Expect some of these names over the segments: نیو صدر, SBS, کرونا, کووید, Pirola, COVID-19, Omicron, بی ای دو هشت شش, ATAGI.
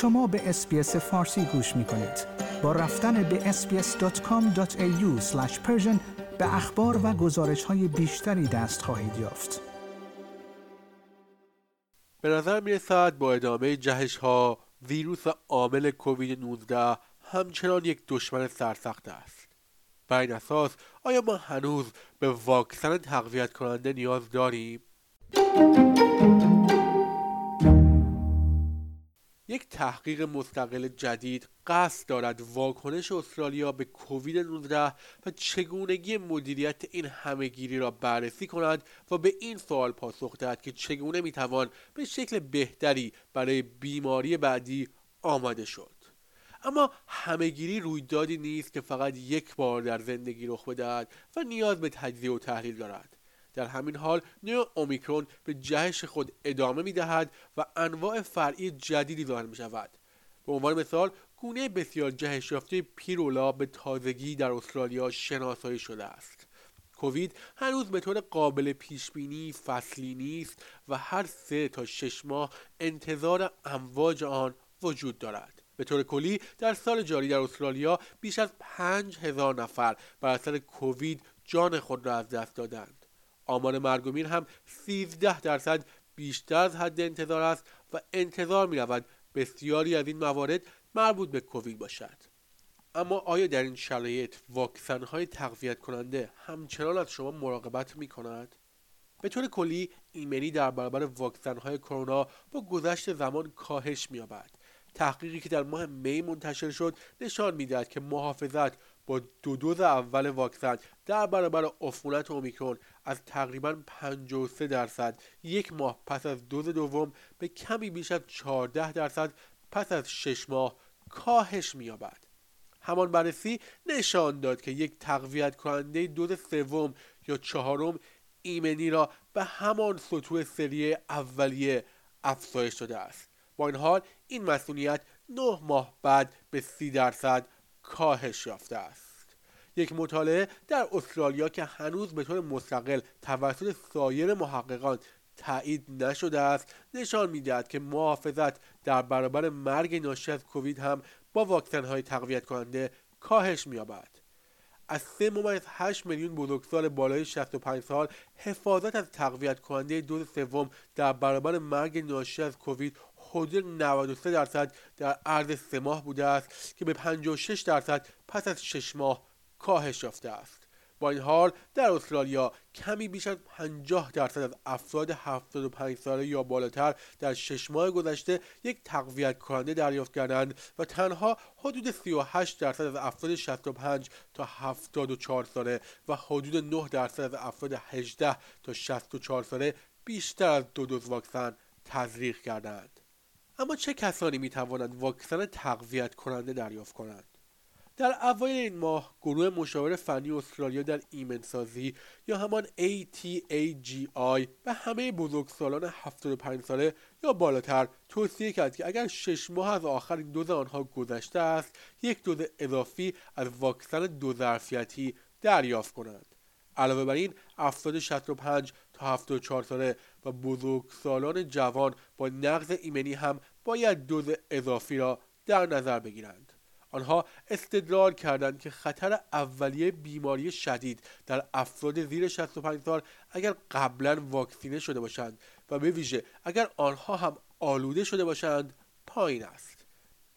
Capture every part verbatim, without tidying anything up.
شما به اس‌بی‌اس فارسی گوش می‌کنید. با رفتن به اس بی اس دات کام دات ای یو اسلش پرشن به اخبار و گزارش‌های بیشتری دست خواهید یافت. به نظر می‌رسد با ادامه جهش‌ها، ویروس عامل کووید نوزده همچنان یک دشمن سرسخت است. بر این اساس آیا ما هنوز به واکسن تقویت کننده نیاز داریم؟ یک تحقیق مستقل جدید قصد دارد واکنش استرالیا به کووید نوزده و چگونگی مدیریت این همهگیری را بررسی کند و به این سوال پاسخ دهد که چگونه میتوان به شکل بهتری برای بیماری بعدی آماده شد. اما همهگیری رویدادی نیست که فقط یک بار در زندگی رخ بدهد و نیاز به تجزیه و تحلیل دارد. در همین حال نوع اومیکرون به جهش خود ادامه می دهد و انواع فرعی جدیدی ظاهر می شود. به عنوان مثال گونه بسیار جهش یافته پیرولا به تازگی در استرالیا شناسایی شده است. کووید هنوز به طور قابل پیش بینی فصلی نیست و هر سه تا شش ماه انتظار امواج آن وجود دارد. به طور کلی در سال جاری در استرالیا بیش از پنج هزار نفر بر اثر کووید جان خود را از دست دادند. آمار مرگ و میر هم سیزده درصد بیشتر از حد انتظار است و انتظار می‌رود بسیاری از این موارد مربوط به کووید باشد. اما آیا در این شرایط واکسن‌های تقویت کننده همچنان از شما مراقبت می‌کند؟ به طور کلی ایمنی در برابر واکسن‌های کرونا با گذشت زمان کاهش می‌یابد. تحقیقی که در ماه می منتشر شد نشان می‌دهد که محافظت با دو دوز اول واکسن در برابر عفونت اومیکرون از تقریباً پنجاه و سه درصد یک ماه پس از دوز دوم به کمی بیش از چهارده درصد پس از شش ماه کاهش می‌یابد. همان بررسی نشان داد که یک تقویت کننده دوز سوم یا چهارم ایمنی را به همان سطوح سری اولیه افزایش داده است. با این حال این مسئولیت نه ماه بعد به سی درصد کاهش یافته است. یک مطالعه در استرالیا که هنوز به طور مستقل توسط سایر محققان تایید نشده است نشان می‌دهد که محافظت در برابر مرگ ناشی از کووید هم با واکسن‌های تقویت کننده کاهش می‌یابد. از سه ممیز هشت میلیون بزرگسال بالای شصت و پنج سال حفاظت از تقویت کننده دوز سوم در برابر مرگ ناشی از کووید حدود نود و سه درصد در عرض سه ماه بوده است که به پنجاه و شش درصد پس از شش ماه کاهش یافته است. با این حال در استرالیا کمی بیش از پنجاه درصد از افراد هفتاد و پنج ساله یا بالاتر در شش ماه گذشته یک تقویت کننده دریافت کردند و تنها حدود سی و هشت درصد از افراد شصت و پنج تا هفتاد و چهار ساله و حدود نه درصد از افراد هجده تا شصت و چهار ساله بیشتر از دو دوز واکسن تزریق کردند. اما چه کسانی می توانند واکسن تقویت کننده دریافت کنند؟ در اوایل این ماه گروه مشاور فنی استرالیا در ایمنسازی یا همان ای تی ای جی آی به همه بزرگسالان هفتاد و پنج ساله یا بالاتر توصیه کرد که اگر شش ماه از آخرین دوز آنها گذشته است، یک دوز اضافی از واکسن دو ظرفیتی دریافت کنند. علاوه بر این، افراد شصت و پنج تا هفتاد و چهار ساله و بزرگسالان جوان با نقض ایمنی هم باید دوز اضافی را در نظر بگیرند. آنها استدلال کردند که خطر اولیه بیماری شدید در افراد زیر شصت و پنج سال اگر قبلا واکسینه شده باشند و به ویژه اگر آنها هم آلوده شده باشند پایین است.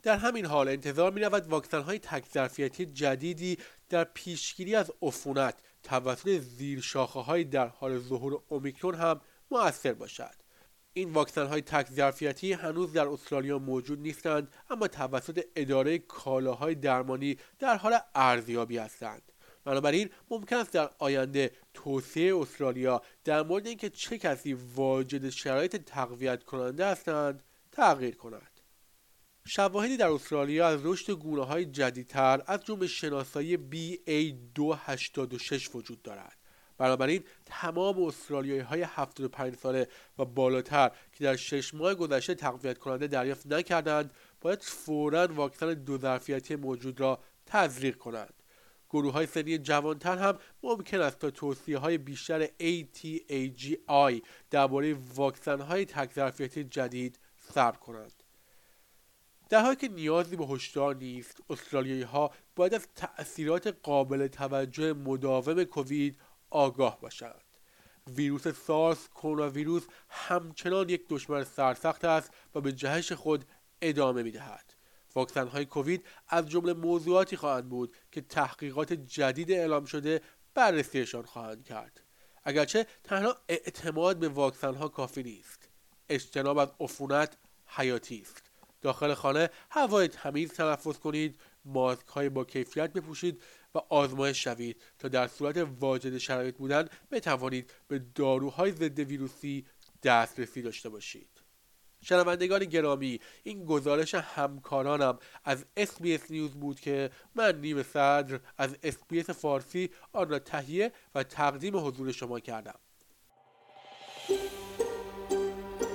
در همین حال انتظار می‌رود واکسن‌های تک‌ظرفیتی جدیدی در پیشگیری از عفونت توسط زیرشاخه‌های در حال ظهور اومیکرون هم مؤثر باشد. این واکسن‌های تک‌ظرفیتی هنوز در استرالیا موجود نیستند، اما توسط اداره کالاهای درمانی در حال ارزیابی هستند. بنابراین ممکن است در آینده توصیه استرالیا در مورد اینکه چه کسی واجد شرایط تقویت کننده هستند تغییر کند. شواهدی در استرالیا از رشد گونه‌های جدیدتر از جمله شناسایی بی ای دو هشت شش وجود دارد. بنابراین تمام استرالیایی‌های هفتاد و پنج ساله و بالاتر که در شش ماه گذشته تقویت کننده دریافت نکردند، باید فوراً واکسن دو ظرفیتی موجود را تزریق کنند. گروه‌های سنی جوانتر هم ممکن است تا توصیه‌های بیشتر ای تی ای جی آی درباره واکسن‌های تک‌ظرفیتی جدید صبر کنند. در حالی که نیازی به هشدار نیست، استرالیایی‌ها باید از تأثیرات قابل توجه مداوم کووید آگاه باشند. ویروس سارس کرونا ویروس همچنان یک دشمن سرسخت است و به جهش خود ادامه می‌دهد. واکسن‌های کووید از جمله موضوعاتی خواهند بود که تحقیقات جدید اعلام شده بررسیشان خواهند کرد. اگرچه تنها اعتماد به واکسن‌ها کافی نیست. اجتناب از عفونت حیاتی است. داخل خانه هوای تمیز تنفس کنید، ماسک‌های با کیفیت بپوشید و آزمایش شوید تا در صورت واجد شرایط بودن بتوانید به داروهای ضد ویروسی دسترسی داشته باشید. شنوندگان گرامی، این گزارش همکارانم از اس بی اس نیوز بود که من نیو صدر از اس بی اس فارسی آن را تهیه و تقدیم حضور شما کردم.